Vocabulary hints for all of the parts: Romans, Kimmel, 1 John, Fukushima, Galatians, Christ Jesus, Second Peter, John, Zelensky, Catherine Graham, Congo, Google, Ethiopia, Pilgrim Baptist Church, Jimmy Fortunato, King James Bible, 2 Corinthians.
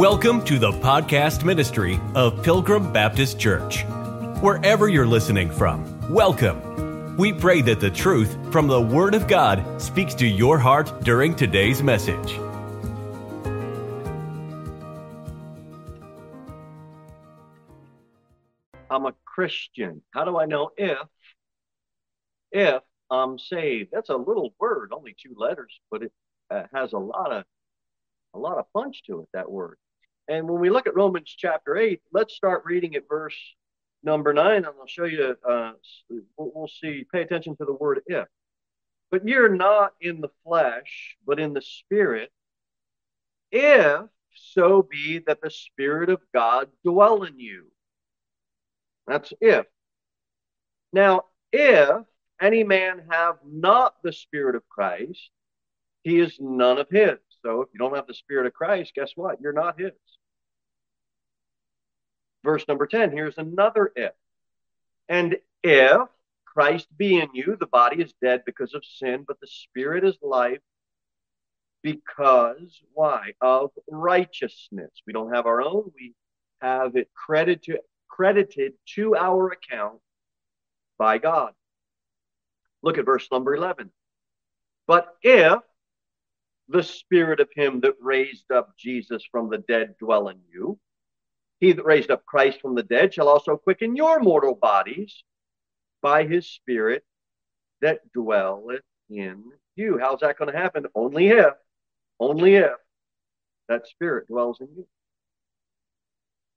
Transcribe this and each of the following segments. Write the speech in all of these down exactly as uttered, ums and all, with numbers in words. Welcome to the podcast ministry of Pilgrim Baptist Church. Wherever you're listening from, welcome. We pray that the truth from the Word of God speaks to your heart during today's message. I'm a Christian. How do I know if, if I'm saved? That's a little word, only two letters, but it uh, has a lot of a lot of punch to it, that word. And when we look at Romans chapter eight, let's start reading at verse number nine, and I'll show you, uh, we'll see, pay attention to the word if. But you're not in the flesh, but in the Spirit, if so be that the Spirit of God dwell in you. That's if. Now, if any man have not the Spirit of Christ, he is none of his. So if you don't have the Spirit of Christ, guess what? You're not his. Verse number ten, here's another if. And if Christ be in you, the body is dead because of sin, but the Spirit is life because, why? Of righteousness. We don't have our own. We have it credited to, credited to our account by God. Look at verse number eleven. But if the Spirit of him that raised up Jesus from the dead dwell in you, he that raised up Christ from the dead shall also quicken your mortal bodies by his Spirit that dwelleth in you. How's that going to happen? Only if, only if that Spirit dwells in you.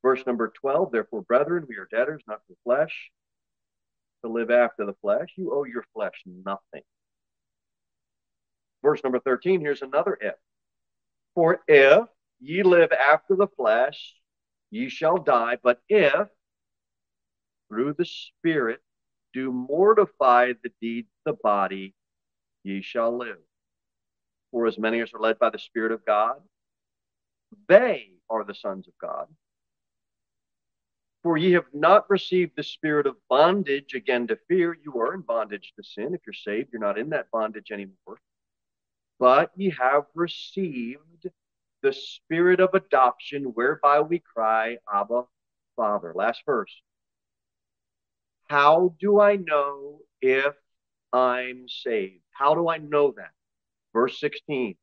Verse number twelve, therefore, brethren, we are debtors, not to the flesh, to live after the flesh. You owe your flesh nothing. Verse number thirteen, here's another if. For if ye live after the flesh, ye shall die. But if through the Spirit do mortify the deeds of the body, ye shall live. For as many as are led by the Spirit of God, they are the sons of God. For ye have not received the spirit of bondage again to fear. You are in bondage to sin. If you're saved, you're not in that bondage anymore. But ye have received the spirit of adoption, whereby we cry, Abba, Father. Last verse. How do I know if I'm saved? How do I know that? Verse sixteen.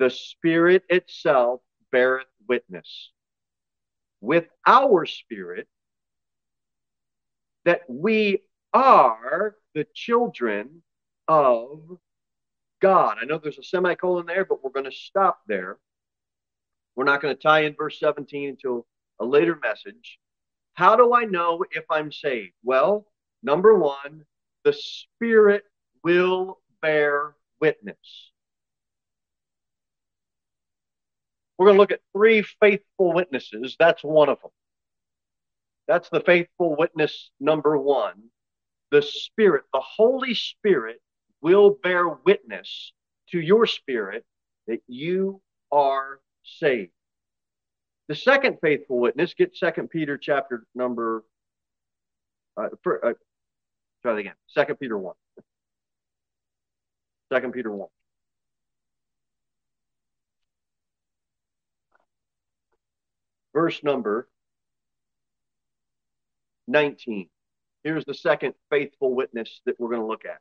The Spirit itself beareth witness with our spirit that we are the children of God. God. I know there's a semicolon there, but we're going to stop there. We're not going to tie in verse seventeen until a later message. How do I know if I'm saved? Well, number one, the Spirit will bear witness. We're going to look at three faithful witnesses. That's one of them. That's the faithful witness number one. The Spirit, the Holy Spirit, will bear witness to your spirit that you are saved. The second faithful witness, get Second Peter chapter number, uh, for, uh, try that again, Second Peter one. Second Peter one. Verse number nineteen. Here's the second faithful witness that we're going to look at.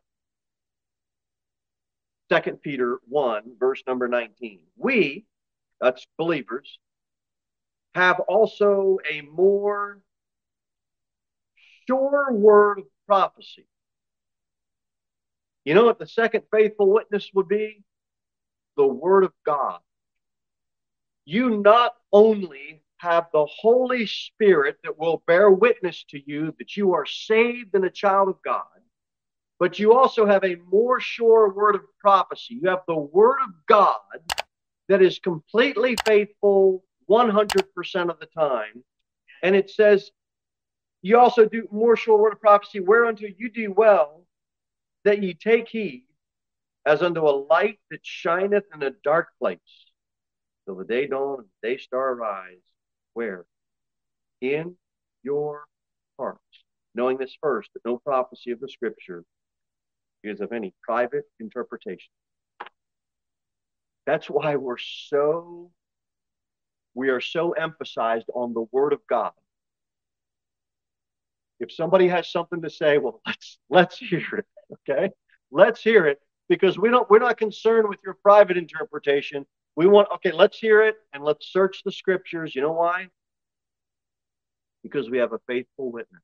Second Peter one, verse number nineteen. We, that's believers, have also a more sure word of prophecy. You know what the second faithful witness would be? The Word of God. You not only have the Holy Spirit that will bear witness to you that you are saved and a child of God, but you also have a more sure word of prophecy. You have the Word of God that is completely faithful one hundred percent of the time. And it says, you also do more sure word of prophecy, whereunto you do well, that ye take heed, as unto a light that shineth in a dark place, till the day dawn and the day star arise. Where? In your hearts. Knowing this first, that no prophecy of the Scripture is of any private interpretation. That's why we're so we are so emphasized on the Word of God. If somebody has something to say, well, let's let's hear it, okay? Let's hear it, because we don't we're not concerned with your private interpretation. We want, okay, let's hear it and let's search the scriptures. You know why? Because we have a faithful witness.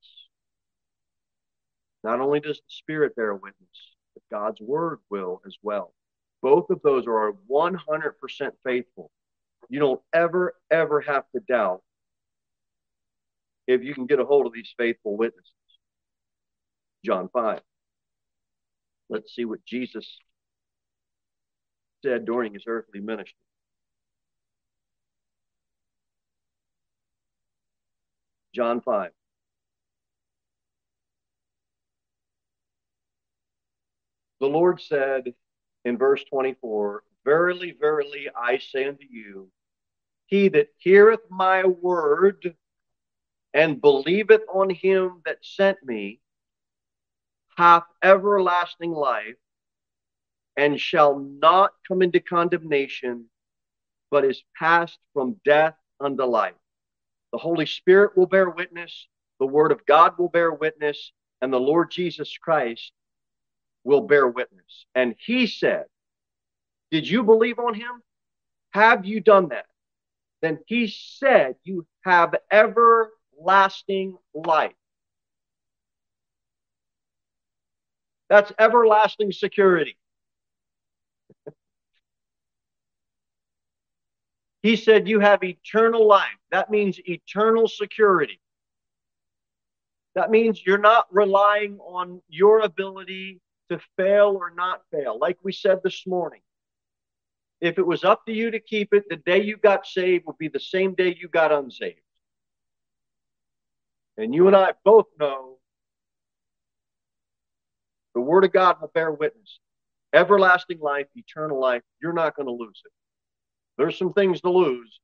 Not only does the Spirit bear witness, but God's Word will as well. Both of those are one hundred percent faithful. You don't ever, ever have to doubt if you can get a hold of these faithful witnesses. John five. Let's see what Jesus said during his earthly ministry. John five. The Lord said in verse twenty-four, verily, verily, I say unto you, he that heareth my word and believeth on him that sent me hath everlasting life, and shall not come into condemnation, but is passed from death unto life. The Holy Spirit will bear witness, the Word of God will bear witness, and the Lord Jesus Christ will bear witness. And he said, did you believe on him? Have you done that? Then he said, you have everlasting life. That's everlasting security. He said, you have eternal life. That means eternal security. That means you're not relying on your ability to fail or not fail. Like we said this morning, if it was up to you to keep it, the day you got saved would be the same day you got unsaved. And you and I both know the Word of God will bear witness. Everlasting life, eternal life, you're not going to lose it. There's some things to lose,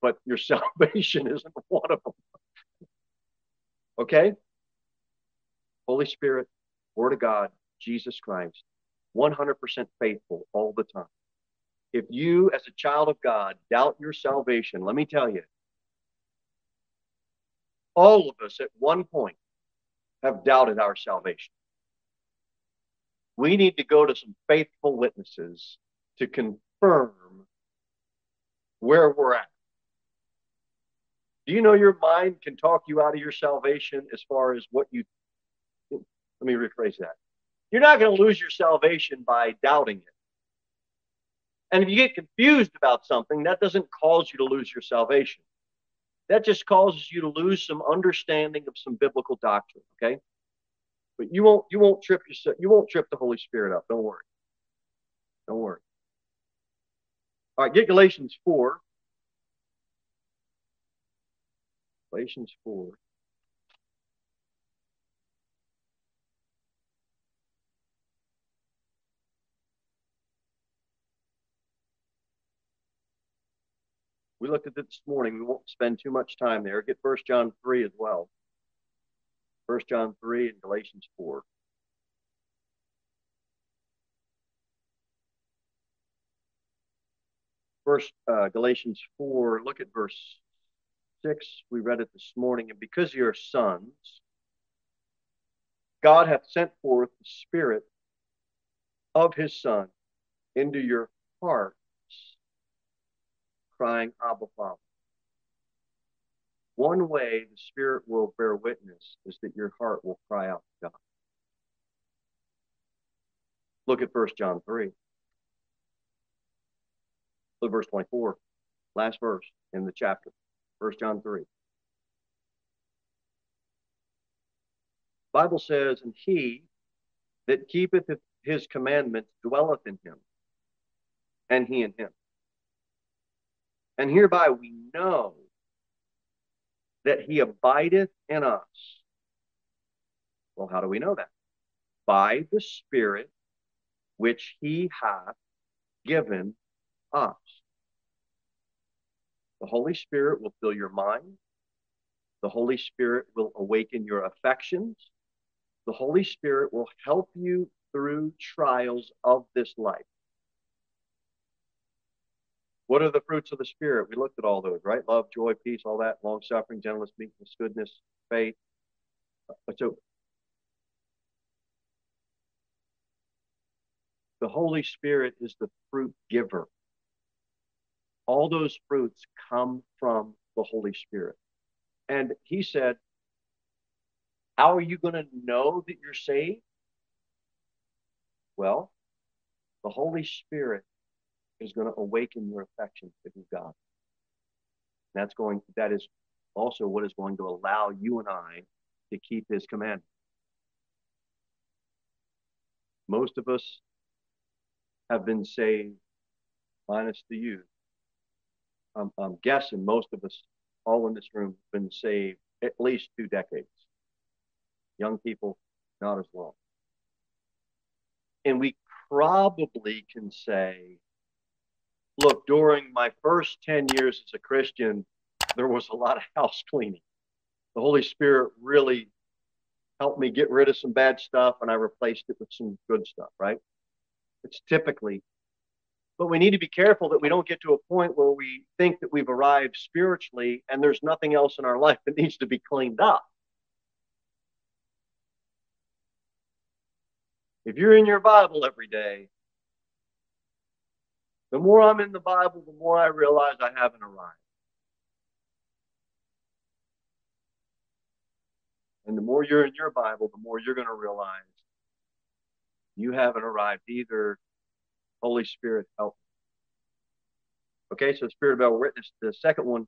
but your salvation isn't one of them. Okay? Holy Spirit, Word of God, Jesus Christ, one hundred percent faithful all the time. If you, as a child of God, doubt your salvation, let me tell you, all of us at one point have doubted our salvation. We need to go to some faithful witnesses to confirm where we're at. Do you know your mind can talk you out of your salvation as far as what you... Let me rephrase that. You're not going to lose your salvation by doubting it. And if you get confused about something, that doesn't cause you to lose your salvation. That just causes you to lose some understanding of some biblical doctrine, okay? But you won't you won't trip yourself, you won't trip the Holy Spirit up. Don't worry. Don't worry. All right, get Galatians four. Galatians four. We looked at it this morning. We won't spend too much time there. Get First John three as well. First John three and Galatians four. First, uh, Galatians four, look at verse six. We read it this morning. And because you are sons, God hath sent forth the Spirit of his Son into your hearts, crying, Abba, Father. One way the Spirit will bear witness is that your heart will cry out to God. Look at First John three. Look at verse twenty-four, last verse in the chapter, First John three. The Bible says, and he that keepeth his commandments dwelleth in him, and he in him. And hereby we know that he abideth in us. Well, how do we know that? By the Spirit which he hath given us. The Holy Spirit will fill your mind. The Holy Spirit will awaken your affections. The Holy Spirit will help you through trials of this life. What are the fruits of the Spirit? We looked at all those, right? Love, joy, peace, all that, long-suffering, gentleness, meekness, goodness, faith. But so the Holy Spirit is the fruit giver. All those fruits come from the Holy Spirit. And he said, how are you going to know that you're saved? Well, the Holy Spirit is going to awaken your affections to God. And that's going, that is also what is going to allow you and I to keep his commandments. Most of us have been saved, minus the youth. I'm, I'm guessing most of us, all in this room, have been saved at least two decades. Young people, not as long. And we probably can say, look, during my first ten years as a Christian, there was a lot of house cleaning. The Holy Spirit really helped me get rid of some bad stuff, and I replaced it with some good stuff, right? It's typically, but we need to be careful that we don't get to a point where we think that we've arrived spiritually and there's nothing else in our life that needs to be cleaned up. If you're in your Bible every day, the more I'm in the Bible, the more I realize I haven't arrived. And the more you're in your Bible, the more you're going to realize you haven't arrived either. Holy Spirit, help me. Okay, so the Spirit of our witness. The second one,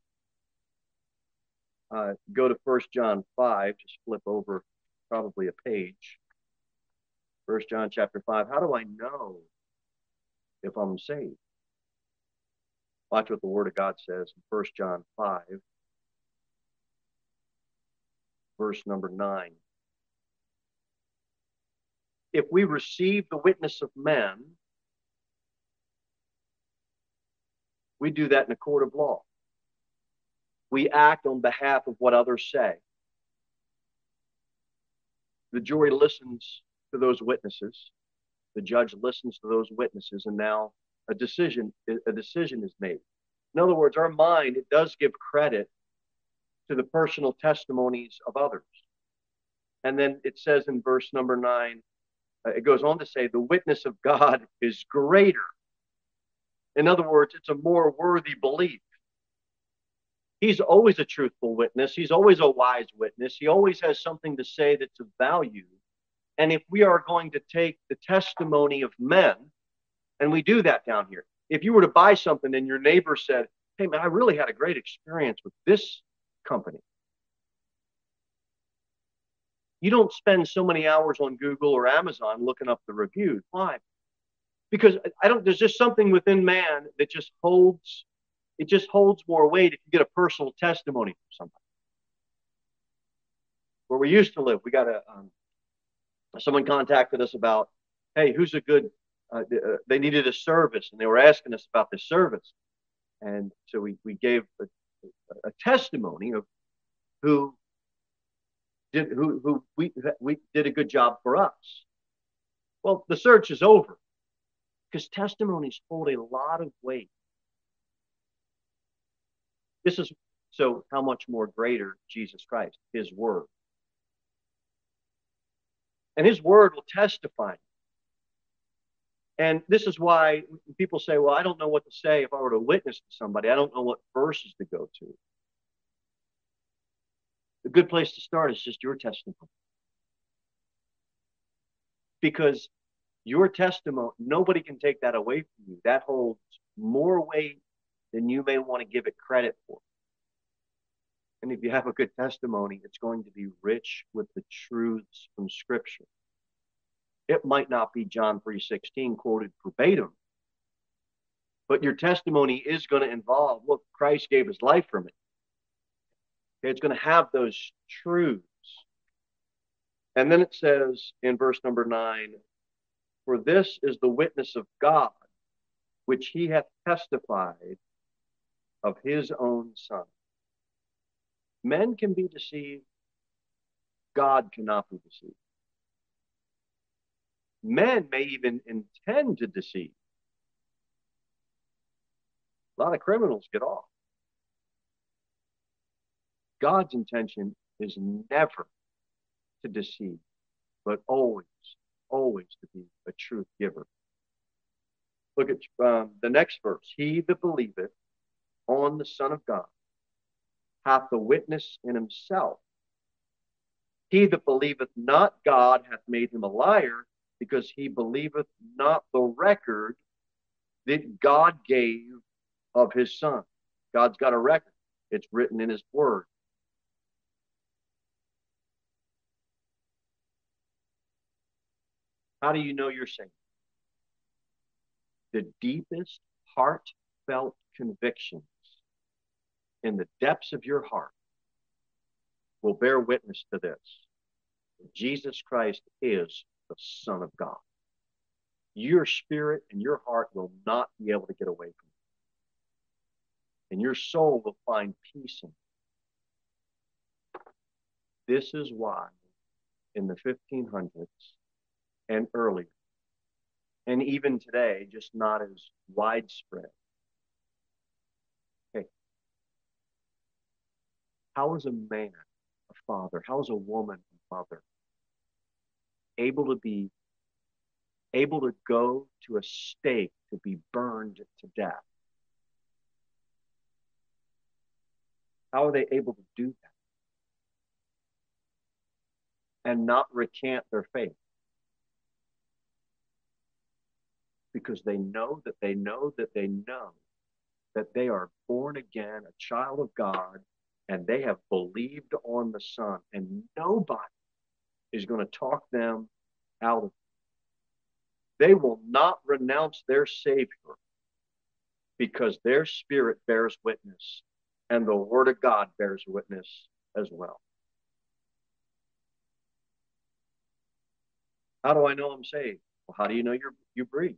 uh, go to First John five. Just flip over probably a page. First John chapter five. How do I know if I'm saved? Watch what the Word of God says in First John five, verse number nine. If we receive the witness of men, we do that in a court of law. We act on behalf of what others say. The jury listens to those witnesses. The judge listens to those witnesses, and now a decision, a decision is made. In other words, our mind, it does give credit to the personal testimonies of others. And then it says in verse number nine, uh, it goes on to say, the witness of God is greater. In other words, it's a more worthy belief. He's always a truthful witness. He's always a wise witness. He always has something to say that's of value. And if we are going to take the testimony of men, and we do that down here. If you were to buy something and your neighbor said, hey, man, I really had a great experience with this company. You don't spend so many hours on Google or Amazon looking up the reviews. Why? Because I don't, there's just something within man that just holds, it just holds more weight if you get a personal testimony from somebody. Where we used to live, we got a, um, someone contacted us about, hey, who's a good, uh, they needed a service, and they were asking us about this service. And so we, we gave a, a testimony of who did, who, who we, we did a good job for us. Well, the search is over. Because testimonies hold a lot of weight. This is so how much more greater Jesus Christ, his word. And his word will testify. And this is why people say, well, I don't know what to say if I were to witness to somebody. I don't know what verses to go to. A good place to start is just your testimony. Because your testimony, nobody can take that away from you. That holds more weight than you may want to give it credit for. And if you have a good testimony, it's going to be rich with the truths from Scripture. It might not be John three sixteen quoted verbatim, but your testimony is going to involve, look, Christ gave his life for me. Okay, it's going to have those truths. And then it says in verse number nine, for this is the witness of God, which he hath testified of his own Son. Men can be deceived. God cannot be deceived. Men may even intend to deceive. A lot of criminals get off. God's intention is never to deceive, but always, always to be a truth giver. Look at um, the next verse. He that believeth on the Son of God hath the witness in himself. He that believeth not God hath made him a liar, because he believeth not the record that God gave of his Son. God's got a record. It's written in his word. How do you know you're saved? The deepest heartfelt convictions in the depths of your heart will bear witness to this. Jesus Christ is the Son of God. Your spirit and your heart will not be able to get away from it. And your soul will find peace in it. This is why in the fifteen hundreds and earlier, and even today, just not as widespread. Hey, how is a man a father? How is a woman a mother able to be able to go to a stake to be burned to death? How are they able to do that and not recant their faith? Because they know that they know that they know that they are born again, a child of God, and they have believed on the Son, and nobody is going to talk them out of it. They will not renounce their Savior because their spirit bears witness and the Word of God bears witness as well. How do I know I'm saved? Well, how do you know you're, you breathe?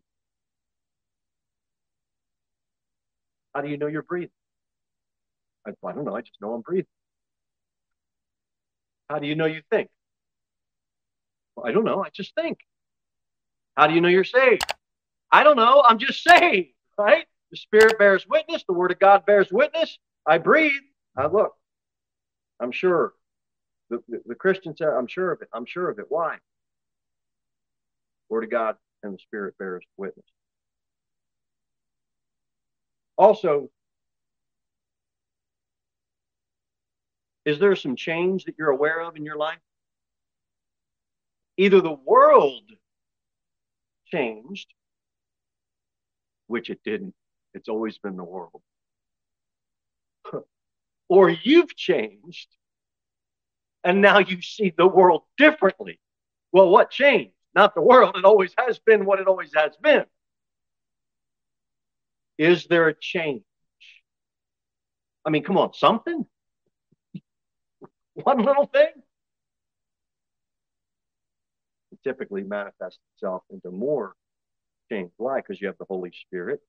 How do you know you're breathing? I, I don't know. I just know I'm breathing. How do you know you think? Well, I don't know. I just think. How do you know you're saved? I don't know. I'm just saved, right? The Spirit bears witness. The Word of God bears witness. I breathe. I look. I'm sure. The, the, the Christian said, I'm sure of it. I'm sure of it. Why? Word of God and the Spirit bears witness. Also, is there some change that you're aware of in your life? Either the world changed, which it didn't. It's always been the world. Or you've changed, and now you see the world differently. Well, what changed? Not the world. It always has been what it always has been. Is there a change? I mean, come on, something? One little thing? It typically manifests itself into more change. Why? Because you have the Holy Spirit.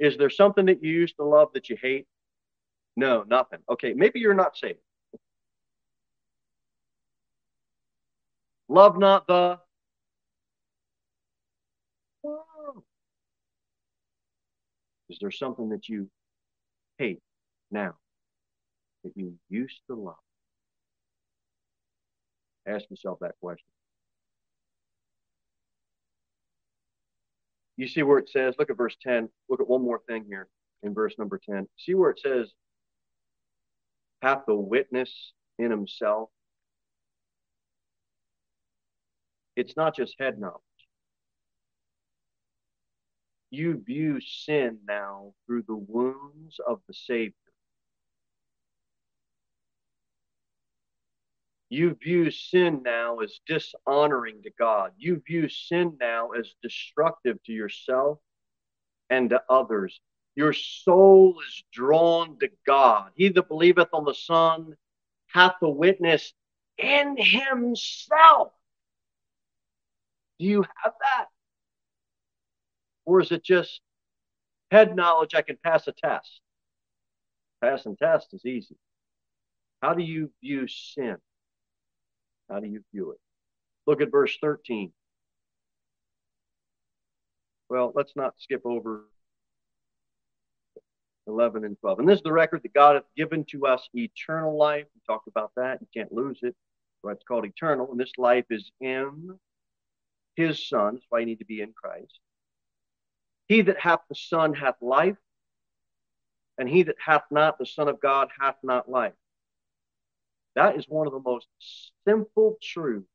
Is there something that you used to love that you hate? No, nothing. Okay, maybe you're not saved. Love not the... Is there something that you hate now that you used to love? Ask yourself that question. You see where it says, look at verse ten. Look at one more thing here in verse number ten. See where it says, hath the witness in himself. It's not just head knowledge. You view sin now through the wounds of the Savior. You view sin now as dishonoring to God. You view sin now as destructive to yourself and to others. Your soul is drawn to God. He that believeth on the Son hath the witness in himself. Do you have that? Or is it just head knowledge? I can pass a test. Pass and test is easy. How do you view sin? How do you view it? Look at verse thirteen. Well, let's not skip over. eleven and twelve. And this is the record that God hath given to us eternal life. We talked about that. You can't lose it. So it's called eternal. And this life is in his Son. That's why you need to be in Christ. He that hath the Son hath life. And he that hath not the Son of God hath not life. That is one of the most simple truths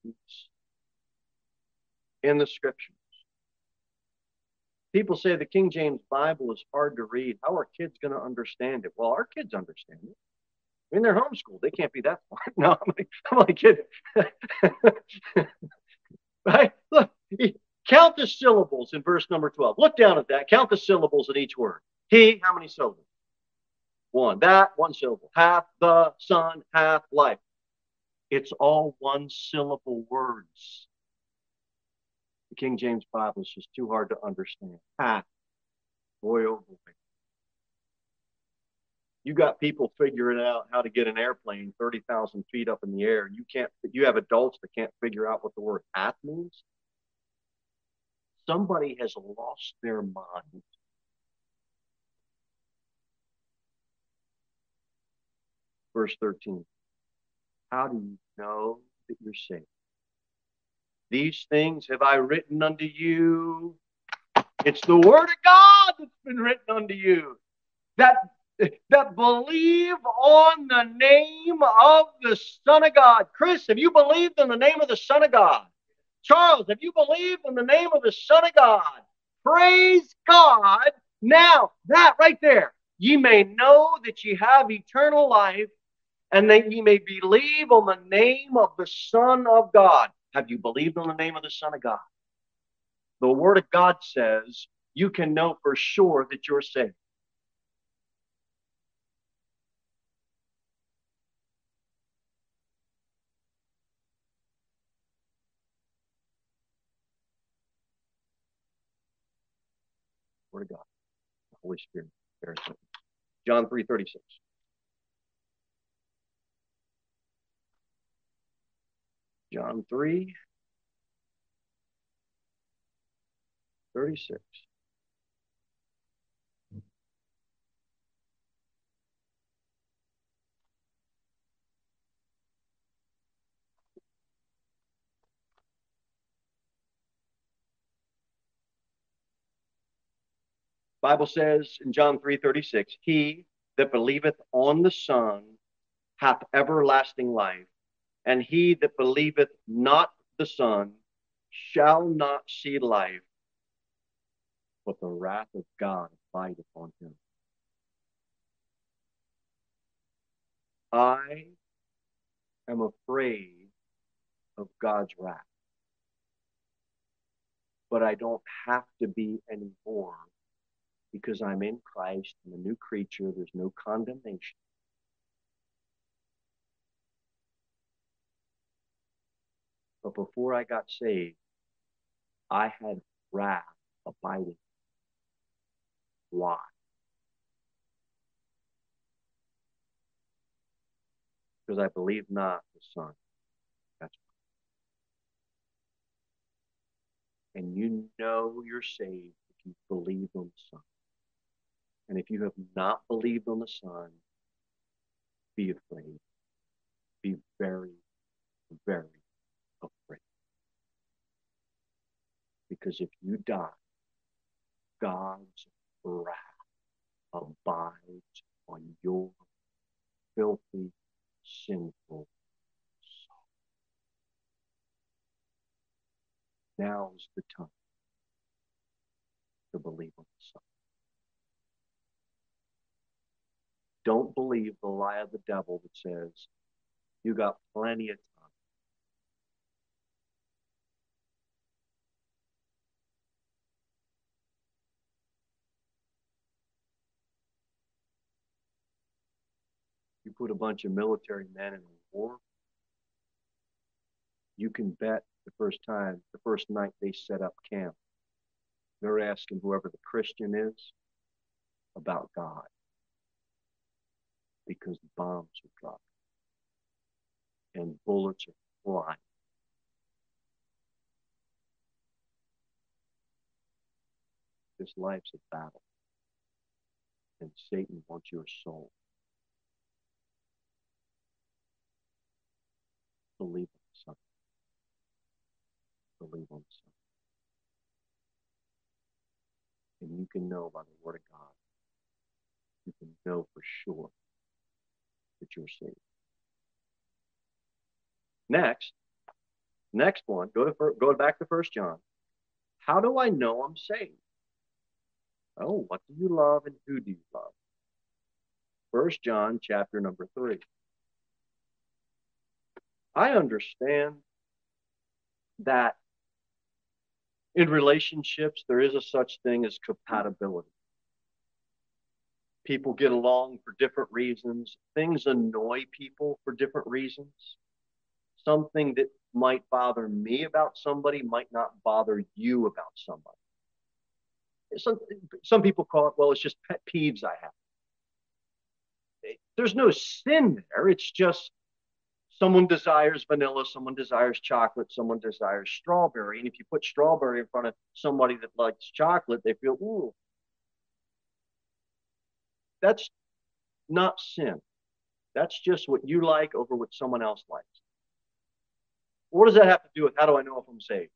in the Scriptures. People say the King James Bible is hard to read. How are kids going to understand it? Well, our kids understand it. I mean, they're homeschooled. They can't be that smart. No, I'm like, I'm like kidding. Right? Look, count the syllables in verse number twelve. Look down at that. Count the syllables in each word. He, how many syllables? One. That, one syllable. Hath the Son, hath life. It's all one syllable words. The King James Bible is just too hard to understand. Hath. Boy, oh boy. You got people figuring out how to get an airplane thirty thousand feet up in the air. You can't, you have adults that can't figure out what the word hath means. Somebody has lost their mind. Verse thirteen, how do you know that you're saved? These things have I written unto you. It's the word of God that's been written unto you. That, that believe on the name of the Son of God. Chris, have you believed in the name of the Son of God? Charles, have you believed in the name of the Son of God? Praise God. Now, that right there. Ye may know that ye have eternal life, and that ye may believe on the name of the Son of God. Have you believed on the name of the Son of God? The Word of God says you can know for sure that you're saved. Word of God, the Holy Spirit. John three thirty-six. John three thirty-six. Bible says in John three thirty-six, he that believeth on the Son hath everlasting life, and he that believeth not the Son shall not see life, but the wrath of God abideth upon him. I am afraid of God's wrath, but I don't have to be anymore. Because I'm in Christ, I'm a new creature, there's no condemnation. But before I got saved, I had wrath abiding. Why? Because I believe not the Son. That's right. And you know you're saved if you believe on the Son. And if you have not believed on the Son, be afraid. Be very, very afraid. Because if you die, God's wrath abides on your filthy, sinful soul. Now's the time to believe on the Son. Don't believe the lie of the devil that says, you got plenty of time. You put a bunch of military men in a war, you can bet the first time, the first night they set up camp, they're asking whoever the Christian is about God. Because the bombs are dropped and bullets are flying. This life's a battle. and Satan wants your soul. Believe on something. Believe on something. And you can know by the Word of God. You can know for sure that you're saved. Next, next one, go, to, go back to First John. How do I know I'm saved? Oh, what do you love and who do you love? First John chapter number three. I understand that in relationships, there is a such thing as compatibility. People get along for different reasons. Things annoy people for different reasons. Something that might bother me about somebody might not bother you about somebody. Some, some people call it, well, it's just pet peeves I have. There's no sin there. It's just someone desires vanilla, someone desires chocolate, someone desires strawberry. And if you put strawberry in front of somebody that likes chocolate, they feel, ooh. That's not sin. That's just what you like over what someone else likes. What does that have to do with how do I know if I'm saved?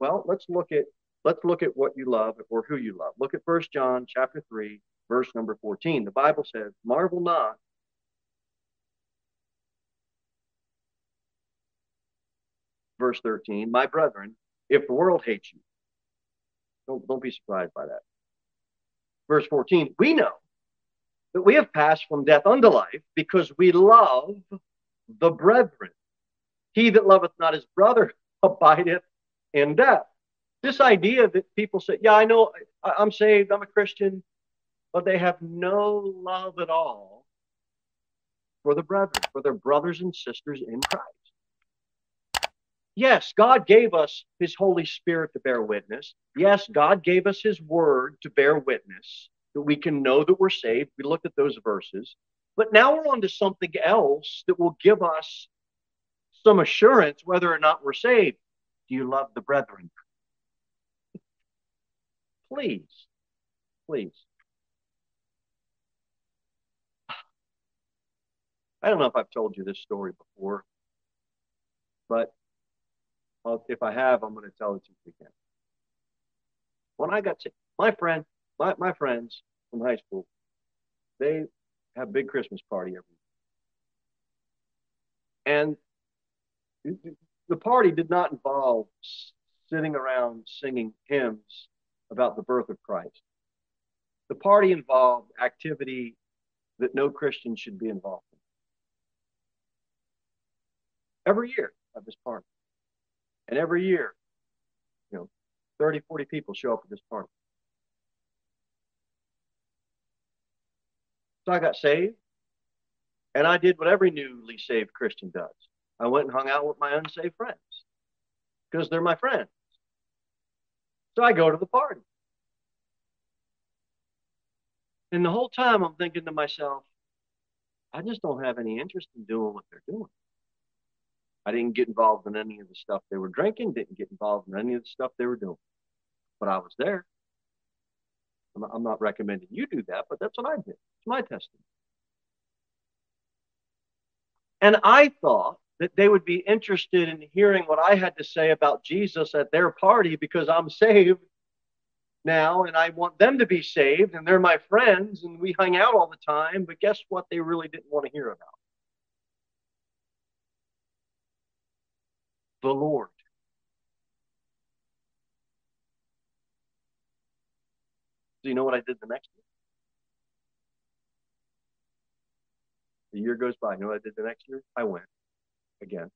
Well, let's look at Let's look at what you love or who you love. Look at First John chapter three, verse number fourteen. The Bible says, marvel not verse thirteen, my brethren, if the world hates you. Don't, don't be surprised by that. Verse fourteen, we know that we have passed from death unto life because we love the brethren. He that loveth not his brother abideth in death. This idea that people say, yeah, I know I'm saved, I'm a Christian, but they have no love at all for the brethren, for their brothers and sisters in Christ. Yes, God gave us his Holy Spirit to bear witness. Yes, God gave us his word to bear witness that we can know that we're saved. We looked at those verses, but now we're on to something else that will give us some assurance whether or not we're saved. Do you love the brethren? Please, please. I don't know if I've told you this story before, but well, if I have, I'm going to tell it to you again. When I got to my friend, my, my friends from high school, they have a big Christmas party every year. And the party did not involve sitting around singing hymns about the birth of Christ. The party involved activity that no Christian should be involved in. Every year at this party. And every year, you know, thirty, forty people show up at this party. So I got saved, and I did what every newly saved Christian does. I went and hung out with my unsaved friends because they're my friends. So I go to the party. And the whole time I'm thinking to myself, I just don't have any interest in doing what they're doing. I didn't get involved in any of the stuff they were drinking, didn't get involved in any of the stuff they were doing. But I was there. I'm not recommending you do that, but that's what I did. It's my testimony. And I thought that they would be interested in hearing what I had to say about Jesus at their party because I'm saved now and I want them to be saved and they're my friends and we hang out all the time, but guess what? They really didn't want to hear about the Lord. Do you know what I did the next year? The year goes by. You know what I did the next year? I went. Again,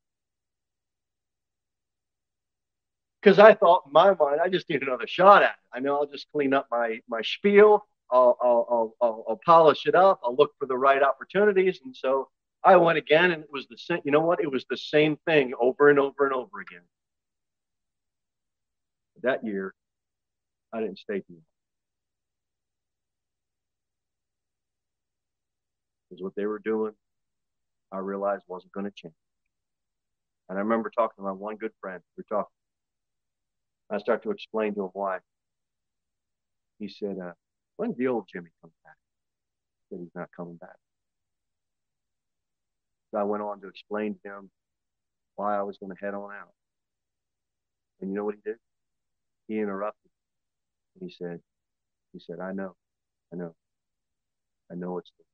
because I thought in my mind, I just need another shot at it. I know I'll just clean up my my spiel. I'll I'll I'll, I'll polish it up. I'll look for the right opportunities. And so I went again, and it was the same. You know what? It was the same thing over and over and over again. That year, I didn't stay too long. Because what they were doing, I realized wasn't going to change. And I remember talking to my one good friend. We were talking. I started to explain to him why. He said, uh, when's the old Jimmy come back? not coming back. So I went on to explain to him why I was going to head on out. And you know what he did? He interrupted. And he said, he said, I know, I know, I know it's the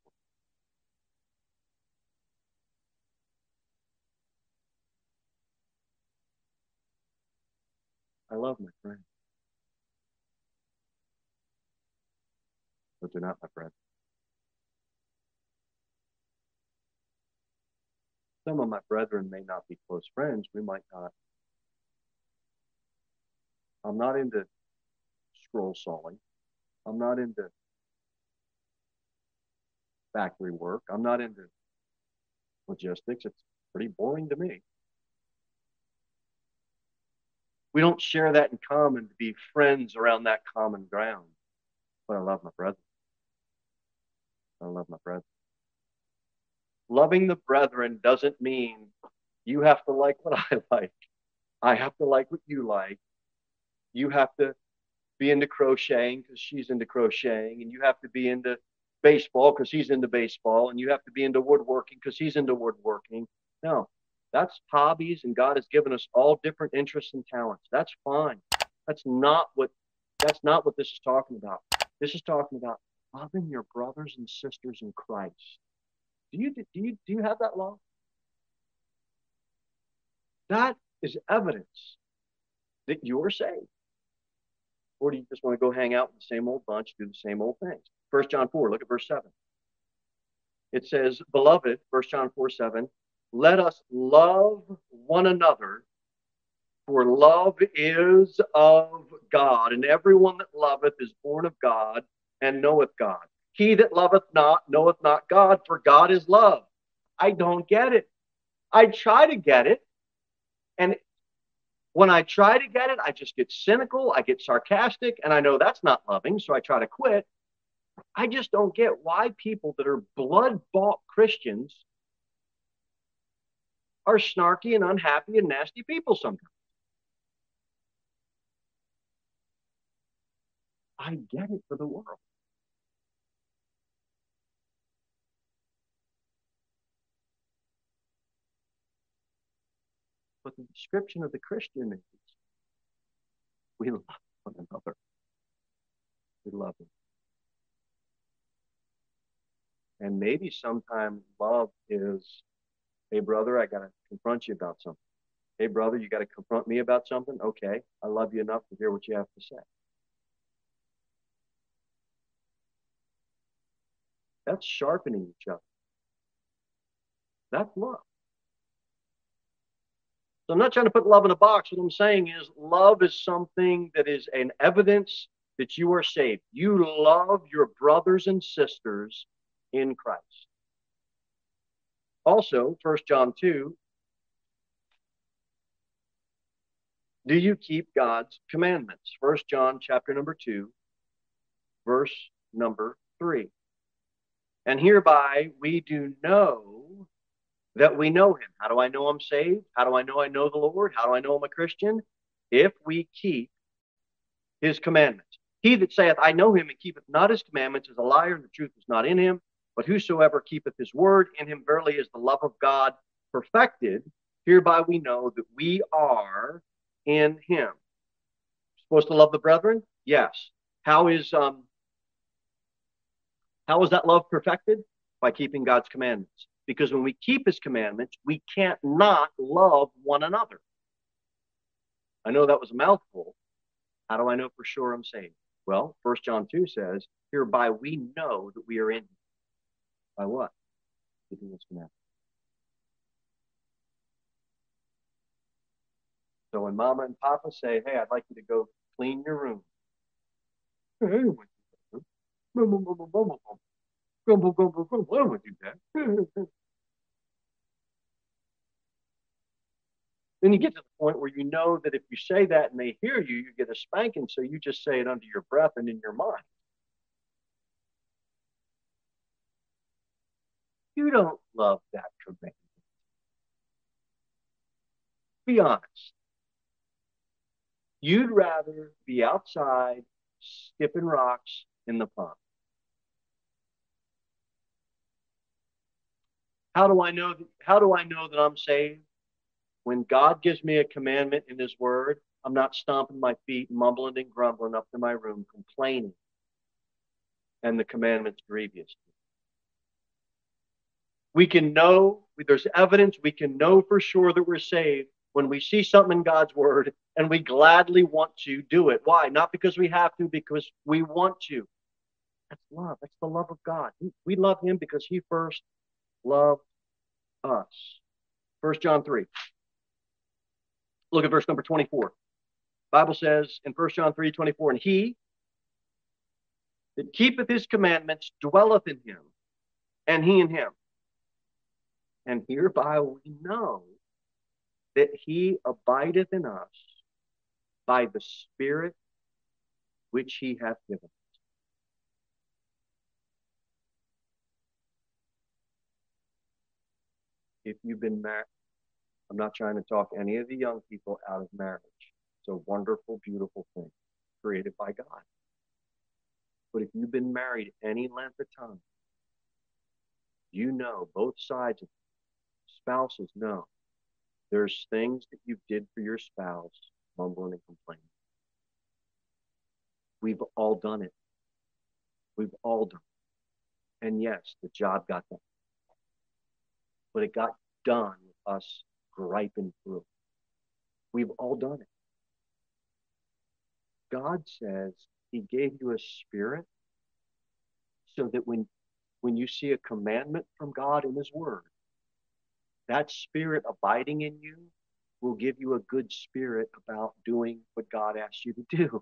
Lord. I love my friends, but they're not my friends. Some of my brethren may not be close friends. We might not. I'm not into scroll sawing. I'm not into factory work. I'm not into logistics. It's pretty boring to me. We don't share that in common to be friends around that common ground. But I love my brethren. I love my brethren. Loving the brethren doesn't mean you have to like what I like. I have to like what you like. You have to be into crocheting because she's into crocheting. And you have to be into baseball because he's into baseball. And you have to be into woodworking because he's into woodworking. No, that's hobbies. And God has given us all different interests and talents. That's fine. That's not what, that's not what this is talking about. This is talking about loving your brothers and sisters in Christ. Do you, do you, do you have that love? That is evidence that you're saved. Or do you just want to go hang out with the same old bunch, do the same old things? First John four, look at verse seven. It says, beloved, First John four, seven, let us love one another, for love is of God, and everyone that loveth is born of God and knoweth God. He that loveth not knoweth not God, for God is love. I don't get it. I try to get it. And when I try to get it, I just get cynical. I get sarcastic. And I know that's not loving, so I try to quit. I just don't get why people that are blood-bought Christians are snarky and unhappy and nasty people sometimes. I get it for the world. But the description of the Christian is we love one another. We love them. And maybe sometimes love is, hey, brother, I got to confront you about something. Hey, brother, you got to confront me about something? Okay, I love you enough to hear what you have to say. That's sharpening each other. That's love. So I'm not trying to put love in a box. What I'm saying is love is something that is an evidence that you are saved. You love your brothers and sisters in Christ. Also, First John two, do you keep God's commandments? First John chapter number two, verse number three. And hereby we do know that we know him. How do I know I'm saved? How do I know I know the Lord? How do I know I'm a Christian? If we keep his commandments. He that saith, I know him, and keepeth not his commandments, is a liar, and the truth is not in him. But whosoever keepeth his word, in him verily is the love of God perfected. Hereby we know that we are in him. Supposed to love the brethren? Yes. How is, um, how is that love perfected? By keeping God's commandments. Because when we keep his commandments, we can't not love one another. I know that was a mouthful. How do I know for sure I'm saved? Well, First John two says, hereby we know that we are in him. By what? Keeping his commandments. So when mama and papa say, hey, I'd like you to go clean your room. Hey, I want you to go. Boom, boom, boom, boom, boom, boom. Grumble, grumble, grumble. I don't want to do that. Then you get to the point where you know that if you say that and they hear you, you get a spanking. So you just say it under your breath and in your mind. You don't love that commandment. Be honest. You'd rather be outside skipping rocks in the pond. How do I know, how do I know that I'm saved? When God gives me a commandment in his word, I'm not stomping my feet, mumbling and grumbling up to my room, complaining. And the commandment's grievous. We can know, there's evidence, we can know for sure that we're saved when we see something in God's word and we gladly want to do it. Why? Not because we have to, because we want to. That's love. That's the love of God. We love him because he first loved us. First John three. Look at verse number twenty-four. Bible says in First John three, twenty-four, and he that keepeth his commandments dwelleth in him, and he in him. And hereby we know that he abideth in us by the Spirit which he hath given us. If you've been married, I'm not trying to talk any of the young people out of marriage. It's a wonderful, beautiful thing created by God. But if you've been married any length of time, you know, both sides of spouses know, there's things that you did for your spouse, mumbling and complaining. We've all done it. We've all done it. And yes, the job got done. But it got done with us griping through it. We've all done it. God says, he gave you a spirit so that when, when you see a commandment from God in his word, that spirit abiding in you will give you a good spirit about doing what God asks you to do. Does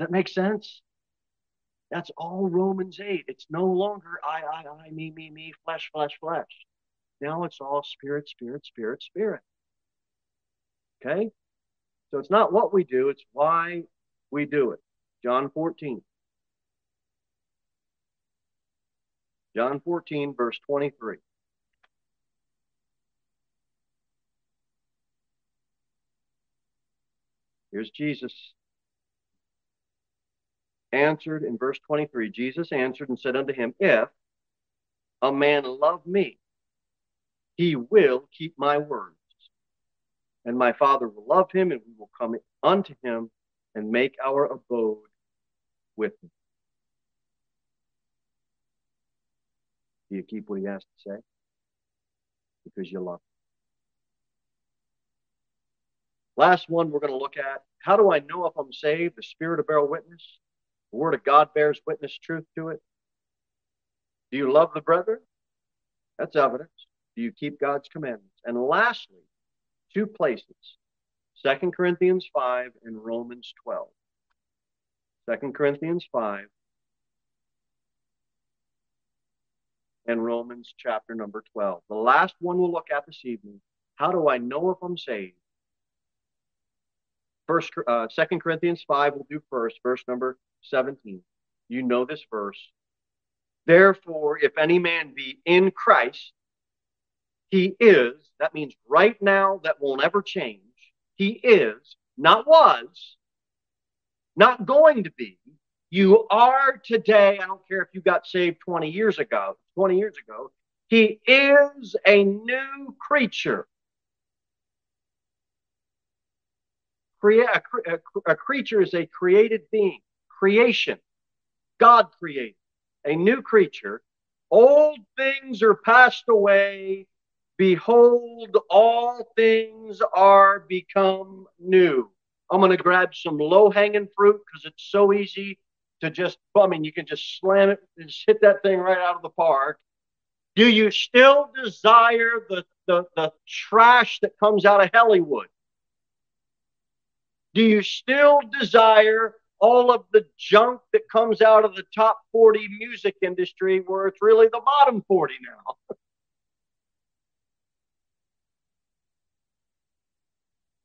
that make sense? That's all Romans eight. It's no longer I, I, I, me, me, me, flesh, flesh, flesh. Now it's all spirit, spirit, spirit, spirit. Okay? So it's not what we do, it's why we do it. John fourteen. John fourteen, verse twenty-three. Here's Jesus answered in verse twenty-three. Jesus answered and said unto him, if a man love me, he will keep my words. And my Father will love him, and we will come unto him and make our abode with him. Do you keep what he has to say? Because you love him. Last one we're going to look at. How do I know if I'm saved? The Spirit will bear witness. The Word of God bears witness, truth to it. Do you love the brethren? That's evidence. Do you keep God's commandments? And lastly, two places. Second Corinthians five and Romans twelve. Second Corinthians five and Romans chapter number twelve. The last one we'll look at this evening. How do I know if I'm saved? First, uh, Second Corinthians five we'll do first, verse number seventeen. You know this verse. Therefore, if any man be in Christ, he is, that means right now, that won't ever change. He is, not was, not going to be. You are today. I don't care if you got saved twenty years ago, twenty years ago. He is a new creature. Crea- a, a, a creature is a created being, creation. God created a new creature. Old things are passed away. Behold, all things are become new. I'm going to grab some low-hanging fruit because it's so easy to just, I mean, you can just slam it and just hit that thing right out of the park. Do you still desire the, the, the trash that comes out of Hollywood? Do you still desire all of the junk that comes out of the top forty music industry where it's really the bottom forty now?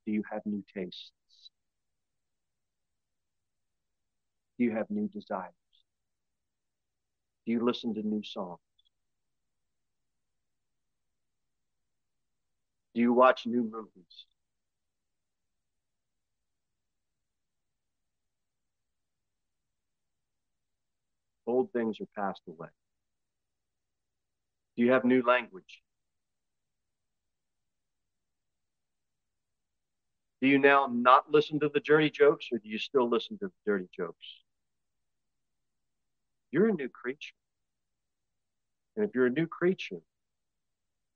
Do you have new tastes? Do you have new desires? Do you listen to new songs? Do you watch new movies? Old things are passed away. Do you have new language? Do you now not listen to the dirty jokes, or do you still listen to the dirty jokes? You're a new creature. And if you're a new creature,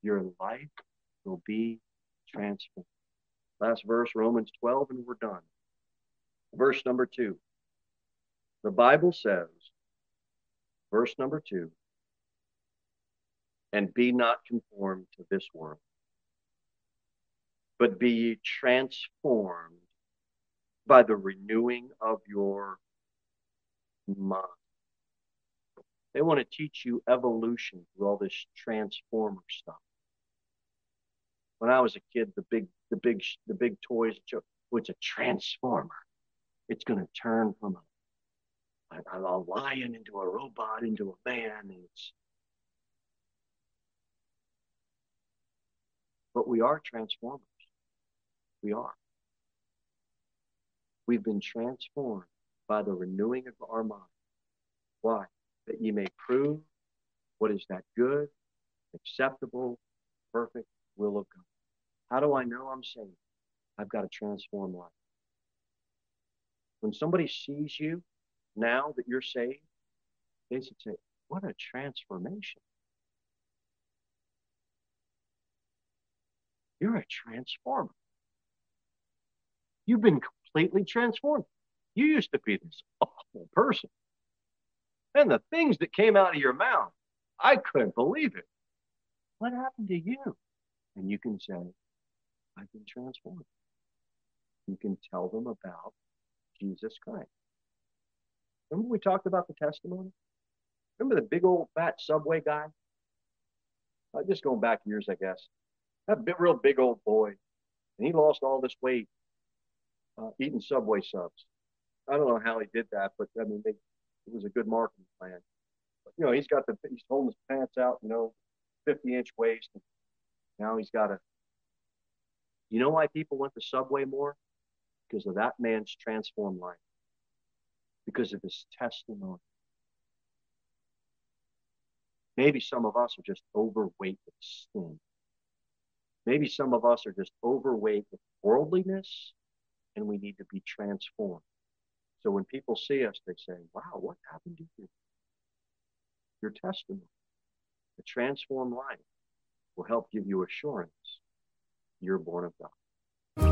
your life will be transformed. Last verse, Romans twelve, and we're done. Verse number two. The Bible says, verse number two, and be not conformed to this world, but be ye transformed by the renewing of your mind. They want to teach you evolution through all this transformer stuff. When I was a kid, the big, the big, the big toys, well, it's a transformer. It's going to turn from a, a, a lion into a robot into a man. And it's, but we are transformers. We are. We've been transformed by the renewing of our mind. Why? That ye may prove what is that good, acceptable, perfect will of God. How do I know I'm saved? I've got to transform life. When somebody sees you now that you're saved, they should say, what a transformation. You're a transformer. You've been completely transformed. You used to be this awful person. And the things that came out of your mouth, I couldn't believe it. What happened to you? And you can say, I've been transformed. You can tell them about Jesus Christ. Remember we talked about the testimony? Remember the big old fat Subway guy? I'm just going back years, I guess. That big, real big old boy. And he lost all this weight uh, eating Subway subs. I don't know how he did that, but I mean, they... It was a good marketing plan. But, you know, he's got the, he's holding his pants out, you know, fifty inch waist. And now he's got a, you know why people went to Subway more? Because of that man's transformed life. Because of his testimony. Maybe some of us are just overweight with sin. Maybe some of us are just overweight with worldliness, and we need to be transformed. So when people see us, they say, wow, what happened to you? Your testimony, the transformed life, will help give you assurance you're born of God.